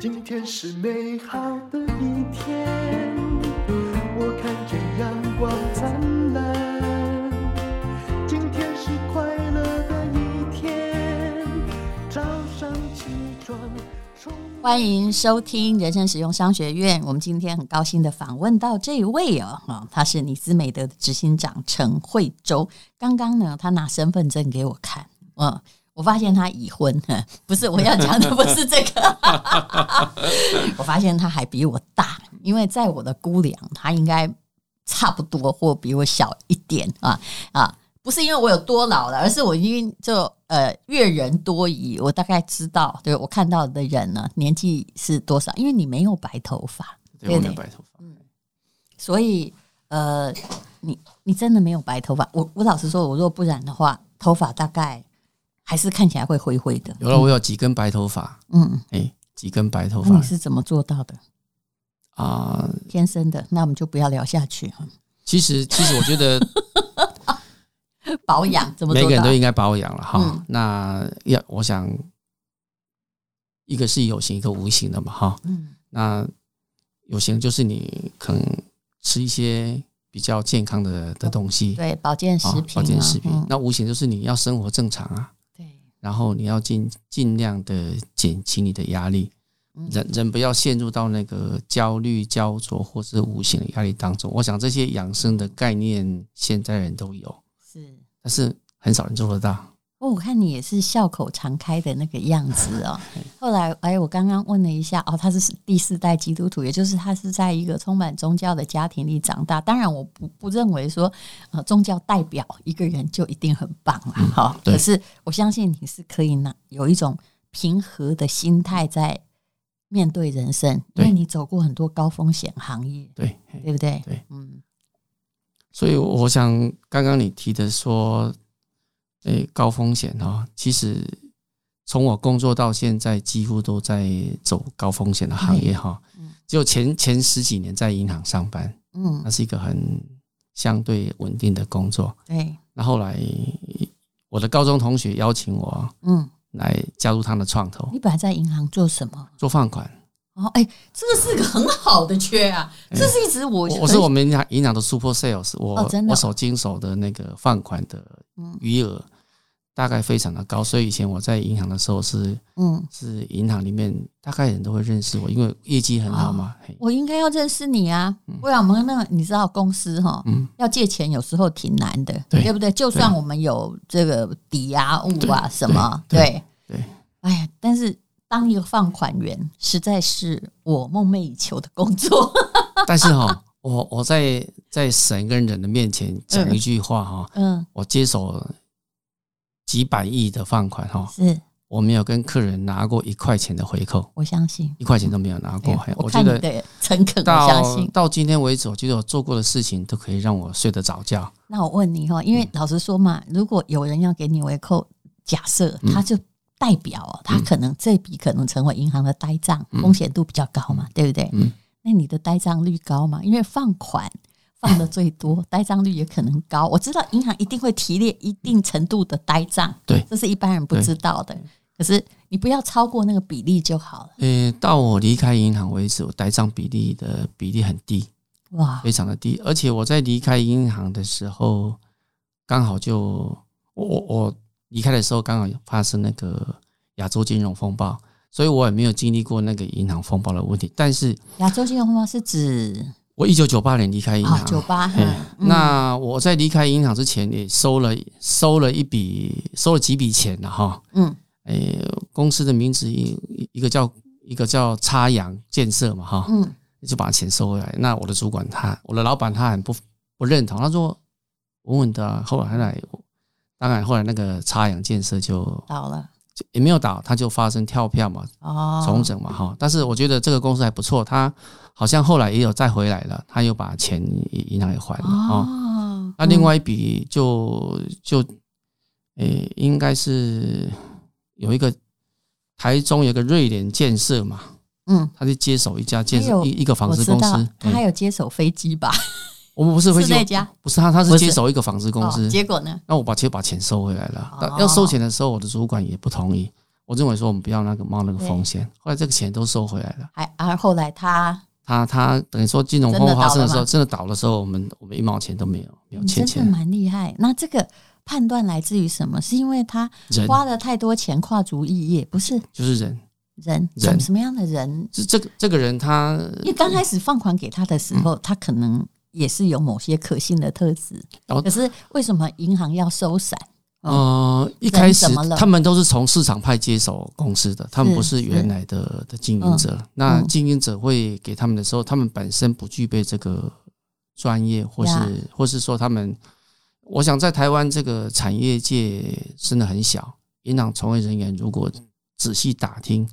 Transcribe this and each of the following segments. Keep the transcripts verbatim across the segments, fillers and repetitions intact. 今天是美好的一天，我看见阳光灿烂。今天是快乐的一天，早上起床。欢迎收听人生实用商学院，我们今天很高兴的访问到这一位、哦哦、他是尼兹美德的执行长陈惠州。刚刚呢，他拿身份证给我看、哦我发现他已婚，不是我要讲的，不是这个。我发现他还比我大，因为在我的估量，他应该差不多或比我小一点啊啊！不是因为我有多老了，而是我因为就呃阅人多疑，我大概知道，对我看到的人呢年纪是多少，因为你没有白头发，对不对？白头发，所以呃，你你真的没有白头发。我我老实说，我若不染的话，头发大概。还是看起来会灰灰的。有了，我有几根白头发。嗯，哎、欸，几根白头发。你是怎么做到的？啊、呃，天生的。那我们就不要聊下去其实，其实我觉得保养怎么做到？每个人都应该保养了哈、嗯。那要我想，一个是有形，一个无形的嘛哈、嗯。那有形就是你可能吃一些。比较健康 的, 的东西，对保健食品、啊哦，保健食品。嗯、那无形就是你要生活正常啊，对。然后你要尽尽量的减轻你的压力，嗯、人人不要陷入到那个焦虑、焦灼或是无形的压力当中。我想这些养生的概念，现在人都有，是，但是很少人做得到。哦，我看你也是笑口常开的那个样子哦。后来，哎，我刚刚问了一下，哦，他是第四代基督徒，也就是他是在一个充满宗教的家庭里长大。当然，我不不认为说，呃，宗教代表一个人就一定很棒啦，哈、嗯。可是我相信你是可以拿有一种平和的心态在面对人生，因为你走过很多高风险行业，对对不对？对，嗯。所以我想，刚刚你提的说。欸、高风险、哦、其实从我工作到现在几乎都在走高风险的行业、哦嗯、只有 前, 前十几年在银行上班、嗯、那是一个很相对稳定的工作对。那后来我的高中同学邀请我来加入他的创投、嗯、你本来在银行做什么做放款哦，哎、欸，这个是个很好的缺啊！欸、这是一直我我是我们银行的 super sales， 我、哦哦、我手经手的那个放款的余额、嗯、大概非常的高，所以以前我在银行的时候是嗯是银行里面大概人都会认识我，因为业绩很好嘛。哦、我应该要认识你啊，嗯、不然我们那个你知道公司哈、哦嗯，要借钱有时候挺难的， 对, 对不对？就算我们有这个抵押物啊什么，对 对, 对, 对，哎呀，但是。当一个放款员实在是我梦寐以求的工作但是、哦、我, 我 在, 在神跟人的面前讲一句话、哦嗯嗯、我接手几百亿的放款、哦、是我没有跟客人拿过一块钱的回扣我相信一块钱都没有拿过、嗯、我看你的诚恳我相信 到, 到今天为止我觉得我做过的事情都可以让我睡得着觉那我问你、哦、因为老实说嘛、嗯，如果有人要给你回扣假设他就、嗯代表他可能这笔可能成为银行的呆账、嗯、风险度比较高嘛，对不对、嗯、那你的呆账率高吗？因为放款放的最多呆账率也可能高我知道银行一定会提列一定程度的呆账对，这是一般人不知道的可是你不要超过那个比例就好了、欸、到我离开银行为止我呆账比例的比例很低哇，非常的低而且我在离开银行的时候刚好就我我离开的时候刚好发生那个亚洲金融风暴，所以我也没有经历过那个银行风暴的问题。但是亚洲金融风暴是指我一九九八年离开银行，九八。那我在离开银行之前也收了收了一笔收了几笔钱了哈。嗯，诶、欸，公司的名字一个叫一个叫插阳建设嘛哈。嗯，就把钱收回来。那我的主管他，我的老板他很不不认同，他说稳稳的、啊，后来来。当然后来那个插阳建设就倒了就也没有倒它就发生跳票嘛、哦、重整嘛但是我觉得这个公司还不错它好像后来也有再回来了它又把钱银行也还了、哦哦、那另外一笔就、嗯、就、欸、应该是有一个台中有一个瑞联建设嘛嗯他就接手一家建设一个纺织公司他还有接手飞机吧、嗯我们不是飞机，不是他，他是接手一个纺织公司。哦、结果呢？那我把钱把钱收回来了、哦。要收钱的时候，我的主管也不同意。我认为说我们不要那个冒那个风险，后来这个钱都收回来了。还而后来他他他等于说金融风暴发生的时候，真的倒的时候，我们我们一毛钱都没有，没有欠钱。真的蛮厉害。那这个判断来自于什么？是因为他花了太多钱跨足异业，不是？就是人。人, 人什么样的人？这个这个人他，因为刚开始放款给他的时候，嗯、他可能也是有某些可信的特质。哦、可是为什么银行要收伞？呃、嗯，一开始他们都是从市场派接手公司的，他们不是原来的的经营者。嗯、那经营者会给他们的时候，他们本身不具备这个专业，或是、嗯、或是说他们，我想在台湾这个产业界真的很小，银行从业人员如果仔细打听。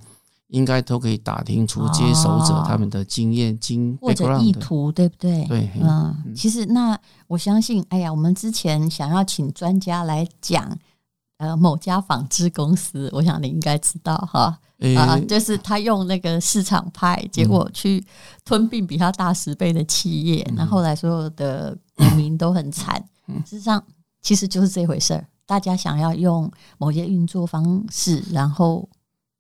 应该都可以打听出接手者他们的经验、经或者意图，对不对？对，嗯，嗯其实那我相信，哎呀，我们之前想要请专家来讲，呃，某家纺织公司，我想你应该知道哈，欸、啊，就是他用那个市场派，结果去吞并比他大十倍的企业，那、嗯、后来所有的股民都很惨。嗯、事实上，其实就是这回事儿，大家想要用某些运作方式，然后。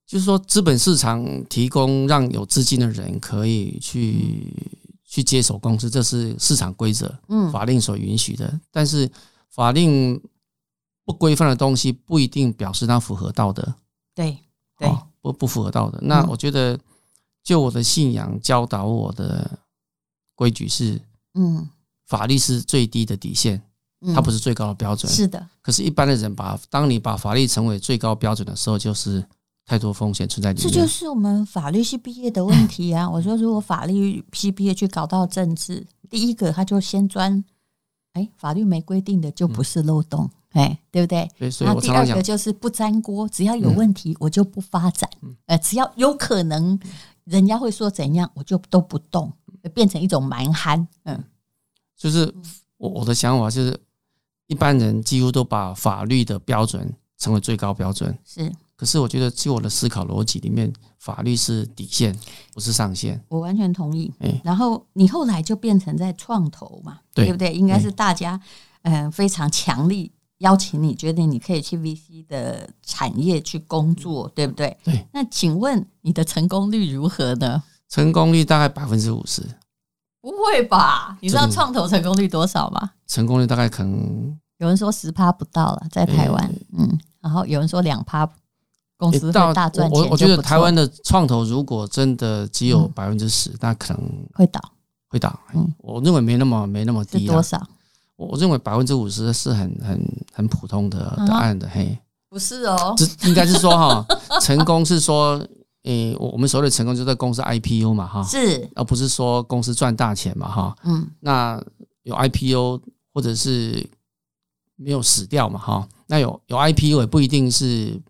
就是说资本市场提供让有资金的人可以去、嗯、去接手公司，这是市场规则、嗯、法令所允许的，但是法令不规范的东西不一定表示它符合道德，对对、哦、不, 不符合道德。那我觉得就我的信仰教导我的规矩是，嗯，法律是最低的底线，它不是最高的标准、嗯、是的。可是一般的人把当你把法律成为最高标准的时候，就是太多风险存在里面，这就是我们法律系毕业的问题啊！我说，如果法律系毕业去搞到政治，第一个他就先钻，哎，法律没规定的就不是漏洞，哎、嗯，对不对？对，所以我常常讲，第二个就是不沾锅，只要有问题我就不发展，嗯、呃，只要有可能人家会说怎样，我就都不动，变成一种蛮憨。嗯，就是我我的想法就是，一般人几乎都把法律的标准成为最高标准，是。可是我觉得就我的思考逻辑里面，法律是底线不是上限。我完全同意、欸、然后你后来就变成在创投嘛， 对, 对不对？应该是大家、欸呃、非常强力邀请你，觉得你可以去 V C 的产业去工作，对不对？对。那请问你的成功率如何呢？成功率大概 百分之五十。 不会吧？你知道创投成功率多少吗？成功率大概可能有人说 百分之十 不到了，在台湾、欸、嗯，然后有人说 百分之二，公司会大赚钱就不错。 我, 我觉得台湾的创投如果真的只有 百分之十、嗯、那可能会倒会倒、嗯、我认为没那么没那么低、啊、是多少？我认为 百分之五十 是很很很普通的答案的、嗯、嘿，不是哦，应该是说哈，成功是说诶、欸，我们所谓的成功就是公司 I P O 嘛哈，是，而不是说公司赚大钱嘛哈，嗯，那有 I P O 或者是没有死掉嘛哈，那有有 I P O 也不一定是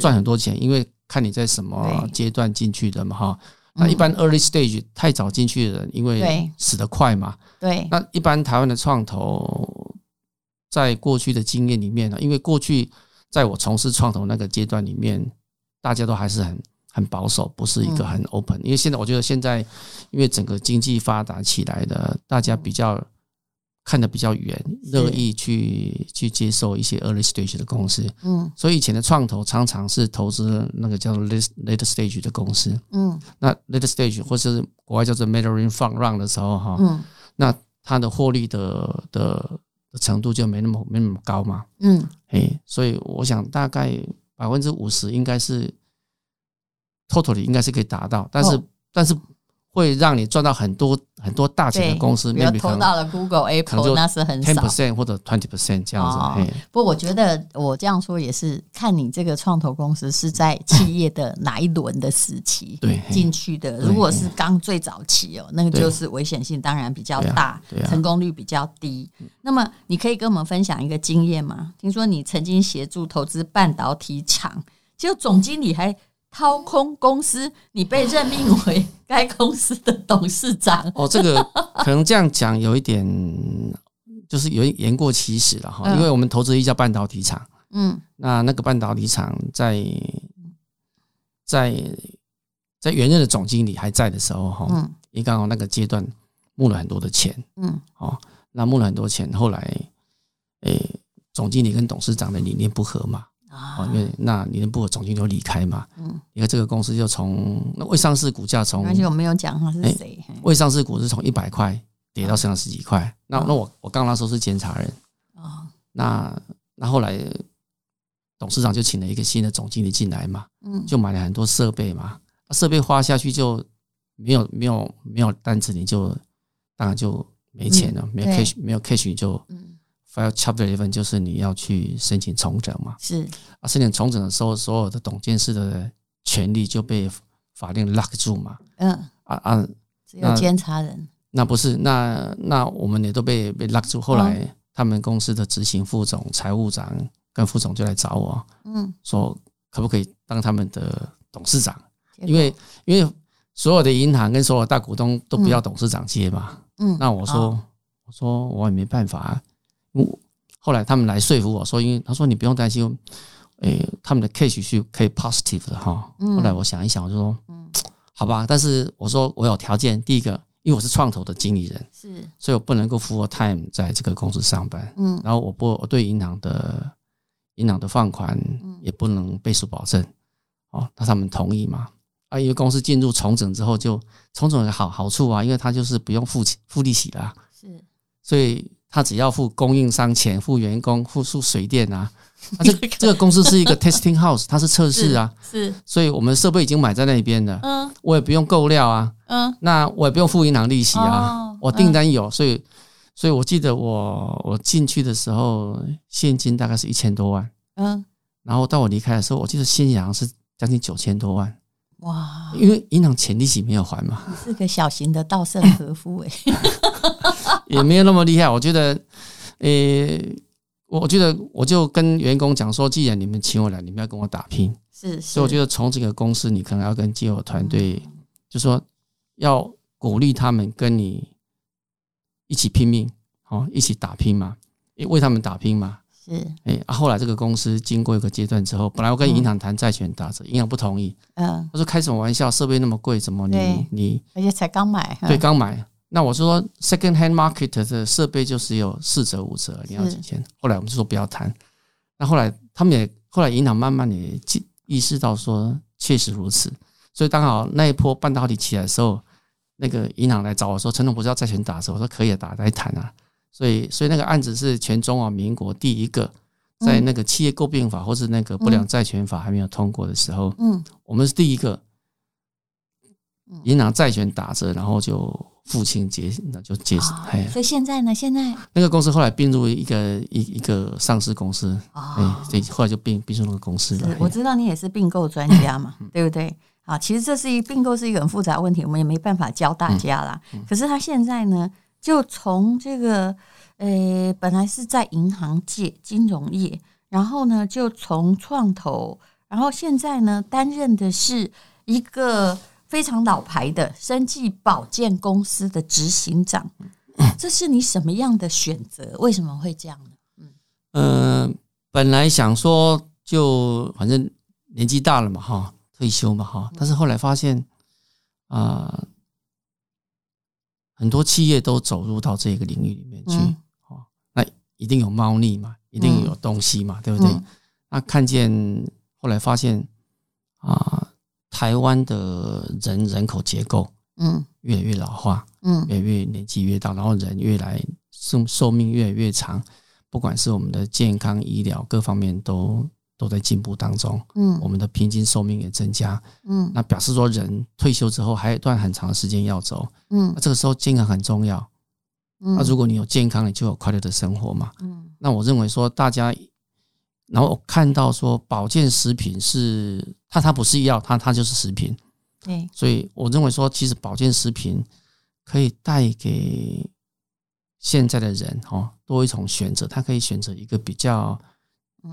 赚很多钱，因为看你在什么阶段进去的嘛哈。那一般 early stage、嗯、太早进去的人，因为死得快嘛。对。那一般台湾的创投，在过去的经验里面呢，因为过去在我从事创投那个阶段里面，大家都还是很很保守，不是一个很 open、嗯。因为现在我觉得现在，因为整个经济发达起来的，大家比较。看得比较远，乐意去去接受一些 early stage 的公司，嗯，所以以前的创投常常是投资那个叫做 late stage 的公司，嗯，那 late stage 或是国外叫做 mezzanine fund round 的时候哈，嗯，那它的获利的的程度就没那么没那么高嘛，嗯，哎，所以我想大概 百分之五十 应该是 totally 应该是可以达到，但是、哦、但是。会让你赚到很多很多大钱的公司，比如投到了 Google、Apple， 那是很少 百分之十 或者 百分之二十 这样子、哦。不过我觉得我这样说也是看你这个创投公司是在企业的哪一轮的时期进去的。如果是刚最早期哦，那个就是危险性当然比较大，成功率比较低。那么你可以跟我们分享一个经验吗？听说你曾经协助投资半导体厂，结果总经理还。掏空公司，你被任命为该公司的董事长。哦，这个可能这样讲有一点，就是有点言过其实了哈。嗯、因为我们投资一家半导体厂，嗯，那那个半导体厂在在在原任的总经理还在的时候哈，嗯，也刚好那个阶段募了很多的钱，嗯，哦，那募了很多钱，后来，诶、欸，总经理跟董事长的理念不合嘛。啊，因为那你的部的总经理就离开嘛，嗯，因为这个公司就从那未上市股价从，而且我没有讲他是谁，欸、未上市股是从一百块跌到三十几块、哦，那那我我刚那时候是监察人，哦，那那后来董事长就请了一个新的总经理进来嘛，嗯，就买了很多设备嘛，设备花下去就没有没有没有单子，你就当然就没钱了，嗯、没有 cash 没有 cash 你就嗯。file chapter eleven 就是你要去申请重整嘛，是啊，申请重整的时候，所有的董监事的权利就被法令 lock 住嘛，嗯啊啊，只有监察人，那不是那那我们也都被被 lock 住。后来他们公司的执行副总、财务长跟副总就来找我，嗯，说可不可以当他们的董事长，因为因为所有的银行跟所有大股东都不要董事长接嘛，嗯，那我说、哦、我说我也没办法、啊。后来他们来说服我说，因为他说你不用担心，欸、他们的 cash 是可以 positive 的哈、嗯。后来我想一想，我就说，嗯，好吧，但是我说我有条件，第一个，因为我是创投的经理人，是，所以我不能够 full time 在这个公司上班，嗯，然后我不我对银行的银行的放款也不能背书保证，哦，那他们同意嘛？啊，因为公司进入重整之后就，就重整有好好处啊，因为他就是不用付付利息啦、啊，是，所以。他只要付供应商钱，付员工，付水电啊。啊这这个公司是一个 testing house， 它是测试啊，是，是所以我们设备已经买在那边了。嗯，我也不用购料啊，嗯，那我也不用付银行利息啊，哦、我订单有，嗯、所以所以我记得我我进去的时候现金大概是一千多万，嗯，然后到我离开的时候，我记得现金是将近九千多万。哇！因为银行前利息没有还嘛，是个小型的稻盛和夫哎、欸，也没有那么厉害。我觉得，呃、欸，我觉得我就跟员工讲说，既然你们请我来，你们要跟我打拼，是，是所以我觉得从这个公司，你可能要跟既有团队，就说要鼓励他们跟你一起拼命，哦，一起打拼嘛，为他们打拼嘛。是，哎、欸啊，后来这个公司经过一个阶段之后，本来我跟银行谈债权打折，银、嗯、行不同意，嗯，他说开什么玩笑，设备那么贵，怎么你你，而且才刚买，对，刚买。那我说 second hand market 的设备就是有四折五折，你要几千？后来我们就说不要谈。那后来他们也，后来银行慢慢也意识到说确实如此，所以刚好那一波半导体起来的时候，那个银行来找我说，陈总不是要债权打折？我说可以打，来谈啊。所以，所以那个案子是全中华民国第一个，在那个企业诟病法或是那个不良债权法还没有通过的时候，嗯，我们是第一个银行债权打折，然后就付清结，那就结。哎，所以现在呢？现在那个公司后来并入一个一一个上市公司，哎，所以后来就并并入那个公司了。我知道你也是并购专家嘛，对不对？啊，其实这是一并购是一个很复杂的问题，我们也没办法教大家啦。可是他现在呢？就从这个，呃，本来是在银行界、金融业，然后呢，就从创投，然后现在呢，担任的是一个非常老牌的生技保健公司的执行长。这是你什么样的选择？为什么会这样呢？嗯，呃，本来想说就反正年纪大了嘛，哈，退休嘛，哈，但是后来发现，啊、呃。很多企业都走入到这个领域里面去、嗯哦、那一定有猫腻嘛，一定有东西嘛、嗯、对不对、嗯、那看见后来发现啊、呃，台湾的人人口结构嗯越来越老化嗯越来越年纪越大，然后人越来寿命越来越长，不管是我们的健康医疗各方面都都在进步当中，嗯，我们的平均寿命也增加，嗯，那表示说人退休之后还有一段很长的时间要走，嗯，那这个时候健康很重要，嗯，那如果你有健康，你就有快乐的生活嘛，嗯，那我认为说大家，然后我看到说保健食品是它它不是药，它它就是食品，对，所以我认为说其实保健食品可以带给现在的人哦多一种选择，他可以选择一个比较。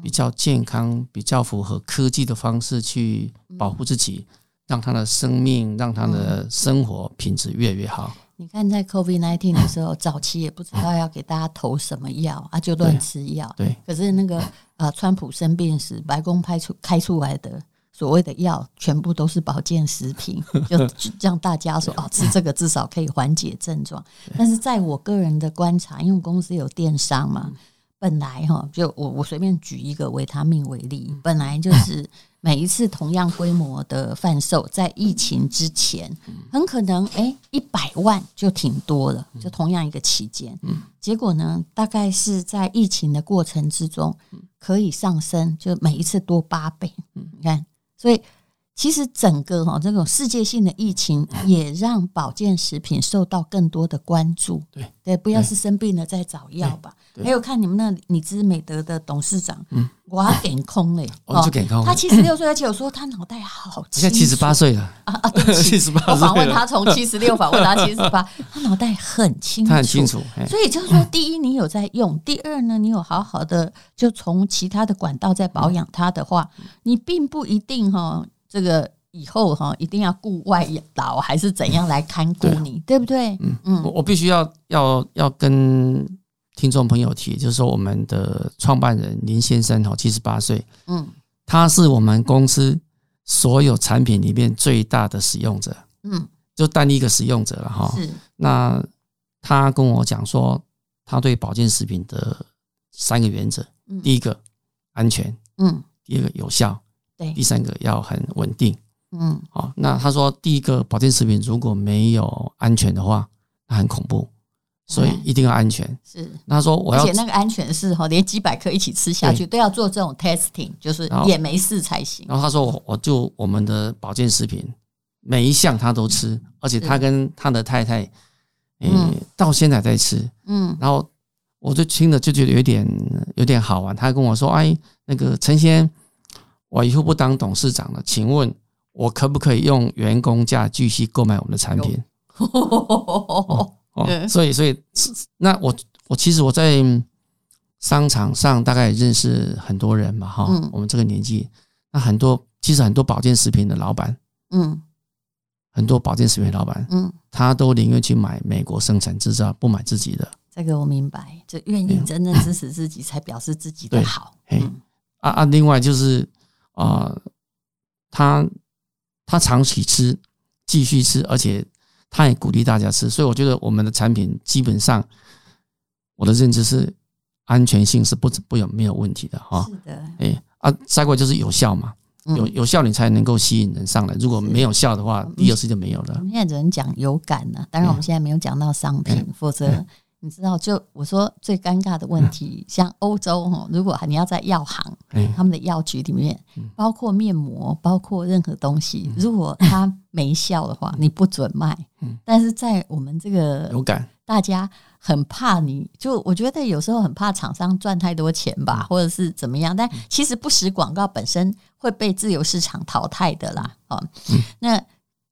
比较健康比较符合科技的方式去保护自己、嗯、让他的生命让他的生活品质越来越好。你看在 COVID 十九 的时候、嗯、早期也不知道要给大家投什么药、嗯、啊，就乱吃药，对，可是那个、呃、川普生病时白宫派出开出来的所谓的药全部都是保健食品，就让大家说、哦、吃这个至少可以缓解症状。但是在我个人的观察，因为公司有电商嘛，本来就我我随便举一个维他命为例，本来就是每一次同样规模的贩售，在疫情之前很可能哎一百万就挺多了，就同样一个期间，结果呢大概是在疫情的过程之中可以上升，就每一次多八倍，你看，所以其实整个这种世界性的疫情也让保健食品受到更多的关注， 对， 对，不要是生病了再找药吧。还有看你们那李知美德的董事长，嗯，我健康嘞，我就健康。他七十六岁，而且我说他脑袋好清楚，现在七十八岁了啊啊，七十八岁。我访问他从七十六访问他七十八，他脑袋很清楚，他很清楚。所以就是说，第一你有在用，第二呢你有好好的就从其他的管道在保养他的话，你并不一定哈。这个以后哈，一定要顾外劳还是怎样来看顾你， 对， 对不对？嗯嗯，我必须要要要跟听众朋友提，就是说我们的创办人林先生哈，七十八岁，嗯，他是我们公司所有产品里面最大的使用者，嗯，就单一一个使用者了哈。是，那他跟我讲说，他对保健食品的三个原则，嗯，第一个安全，嗯，第二个有效。第三个要很稳定，嗯，好，那他说第一个保健食品如果没有安全的话，那很恐怖，所以一定要安全。嗯，是，那他说我要，而且那个安全是连几百克一起吃下去都要做这种 testing， 就是也没事才行。然后他说我我就我们的保健食品每一项他都吃，而且他跟他的太太，嗯，欸，到现在在吃，嗯，然后我就听了就觉得有点有点好玩。他跟我说，哎，那个陈先生，我以后不当董事长了，请问我可不可以用员工价继续购买我们的产品？哦哦，所以所以那我我其实我在商场上大概也认识很多人嘛哈，嗯，我们这个年纪，那很多其实很多保健食品的老板，嗯，很多保健食品的老板，嗯，他都宁愿去买美国生产制造，不买自己的。这个我明白，就愿意真正支持自己，才表示自己的好。嗯，啊啊，另外就是。啊，呃，他他长期吃，继续吃，而且他也鼓励大家吃，所以我觉得我们的产品基本上，我的认知是安全性是不不有没有问题的哈。是的，哎啊，再过就是有效嘛，嗯，有有效你才能够吸引人上来，如果没有效的话，第二次就没有了。我们现在只能讲有感呢，啊，当然我们现在没有讲到商品，嗯，否则。嗯，你知道，就我说最尴尬的问题，像欧洲，如果你要在药行，他们的药局里面，包括面膜，包括任何东西，如果它没效的话，你不准卖。但是在我们这个有感，大家很怕你，就我觉得有时候很怕厂商赚太多钱吧，或者是怎么样。但其实不实广告本身会被自由市场淘汰的啦。哦，那。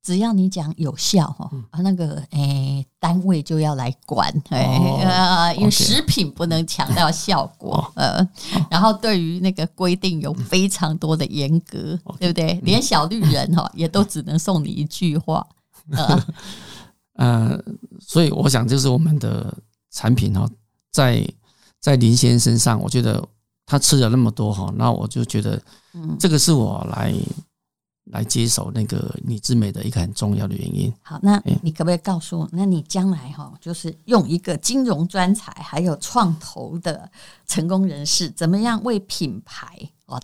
只要你讲有效，嗯，那个诶，欸，单位就要来管，欸哦呃、因为食品不能强调效果，哦呃、然后对于那个规定有非常多的严格，哦，对不对？连小绿人，哦，也都只能送你一句话，呃呃，所以我想就是我们的产品，哦，在在林先生身上，我觉得他吃了那么多，哦，那我就觉得这个是我来。来接手那个李知美的一个很重要的原因。好，那你可不可以告诉我，那你将来哈，就是用一个金融专才，还有创投的成功人士，怎么样为品牌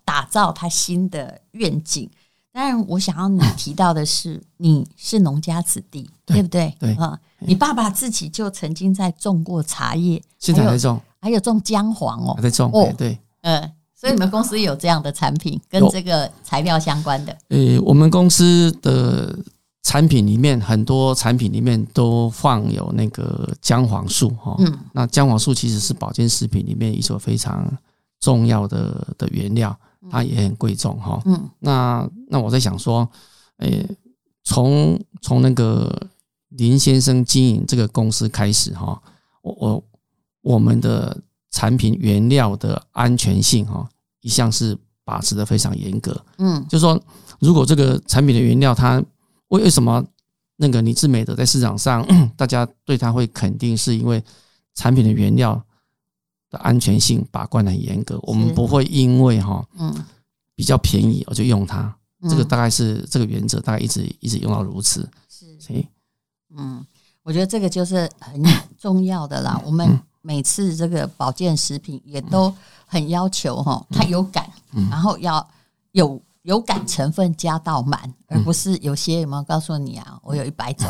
打造他新的愿景？当然，我想要你提到的是，你是农家子弟，对， 对不对？对啊，嗯，你爸爸自己就曾经在种过茶叶，现在还种，还有种姜黄哦，还在种，哦，对，嗯。所以你们公司有这样的产品跟这个材料相关的？呃，我们公司的产品里面，很多产品里面都放有那个姜黄素哈，嗯。那姜黄素其实是保健食品里面一种非常重要的的原料，它也很贵重哈，嗯。那那我在想说，呃，从从那个林先生经营这个公司开始哈，我我我们的产品原料的安全性哈。一向是把持的非常严格，嗯，就是说，如果这个产品的原料，它为什么那个李知美德在市场上大家对它会肯定，是因为产品的原料的安全性把关很严格，我们不会因为哈，嗯，比较便宜我就用它，这个大概是这个原则，大概一直一直用到如此，是，嗯，我觉得这个就是很重要的啦，我们每次这个保健食品也都很要求哈，它有感，然后要有有感成分加到满，而不是有些有没有告诉你啊，我有一百种，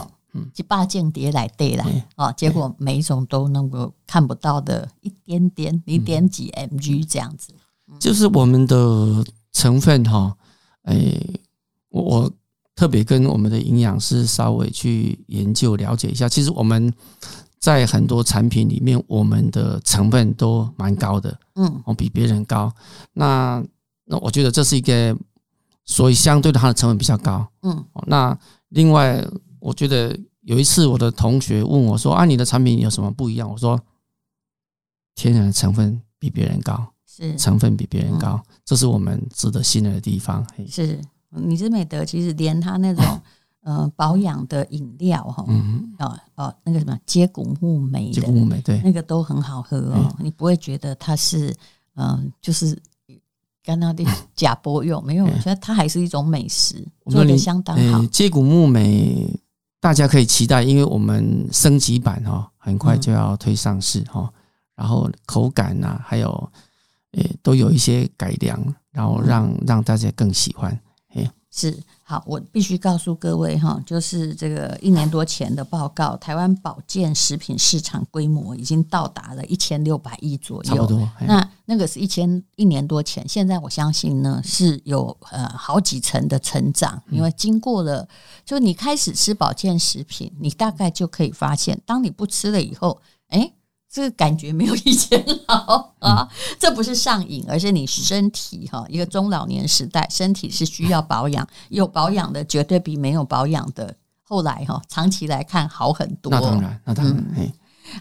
一百种在内底啦，哦，结果每一种都能够看不到的一点点零点几 mg 这样子，就是我们的成分哈，哎，我特别跟我们的营养师稍微去研究了解一下，其实我们在很多产品里面，我们的成分都蛮高的，嗯，比别人高。那那我觉得这是一个，所以相对的它的成本比较高，嗯。那另外，我觉得有一次我的同学问我说：“啊，你的产品有什么不一样？”我说：“天然的成分比别人高，是成分比别人高、嗯，这是我们值得信任的地方。”是，你是美德，其实连他那种。呃，保养的饮料哈、嗯哦哦，那个什么接骨木莓的，接骨木莓对，那个都很好喝哦，嗯、你不会觉得它是嗯、呃，就是干到的假播用，没有，我觉得它还是一种美食，做得相当好。接骨木莓大家可以期待，因为我们升级版哈、哦，很快就要推上市哈、哦嗯，然后口感呐、啊，还有呃，都有一些改良，然后让、嗯、让大家更喜欢，是。好，我必须告诉各位哈，就是这个一年多前的报告，台湾保健食品市场规模已经到达了一千六百亿左右，差不多。那那个是一千一年多前，现在我相信呢是有呃好几成的成长，因为经过了，就你开始吃保健食品，你大概就可以发现，当你不吃了以后，哎、欸。这个感觉没有以前好啊！这不是上瘾，而是你身体哈，一个中老年时代，身体是需要保养，有保养的绝对比没有保养的，后来哈长期来看好很多。那当然，那当然。嗯、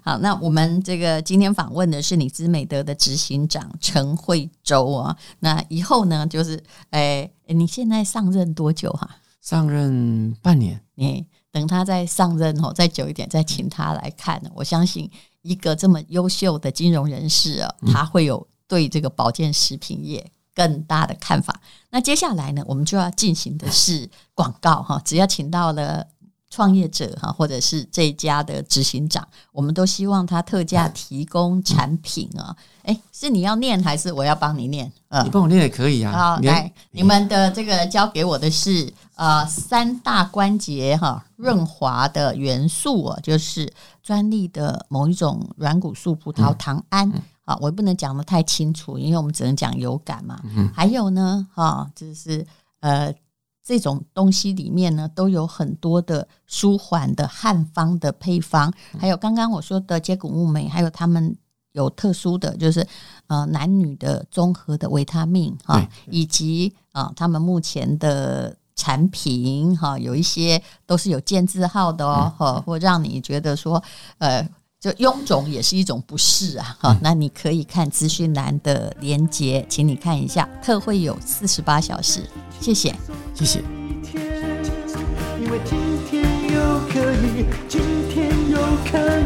好，那我们这个今天访问的是你知美德的执行长陈惠州啊。那以后呢，就是哎，你现在上任多久哈、啊？上任半年。哎，等他再上任哦，再久一点再请他来看，我相信。一个这么优秀的金融人士、啊、他会有对这个保健食品业更大的看法。那接下来呢，我们就要进行的是广告，只要请到了创业者或者是这一家的执行长，我们都希望他特价提供产品、啊、是你要念还是我要帮你念？你帮我念也可以啊。嗯、来，你们的这个交给我的是、呃、三大关节润滑的元素、啊、就是专利的某一种软骨素葡萄糖胺、嗯嗯啊、我不能讲得太清楚，因为我们只能讲有感嘛、嗯。还有呢，啊、就是呃，这种东西里面呢都有很多的舒缓的汉方的配方，还有刚刚我说的接骨木莓，还有他们有特殊的，就是呃男女的综合的维他命啊、嗯，以及啊他们目前的。产品有一些都是有健字号的哦，或让你觉得说，呃，就臃肿也是一种不适啊。好，那你可以看资讯栏的连结，请你看一下，特惠有四十八小时，谢谢，谢谢。因为今天又可以，今天又可以。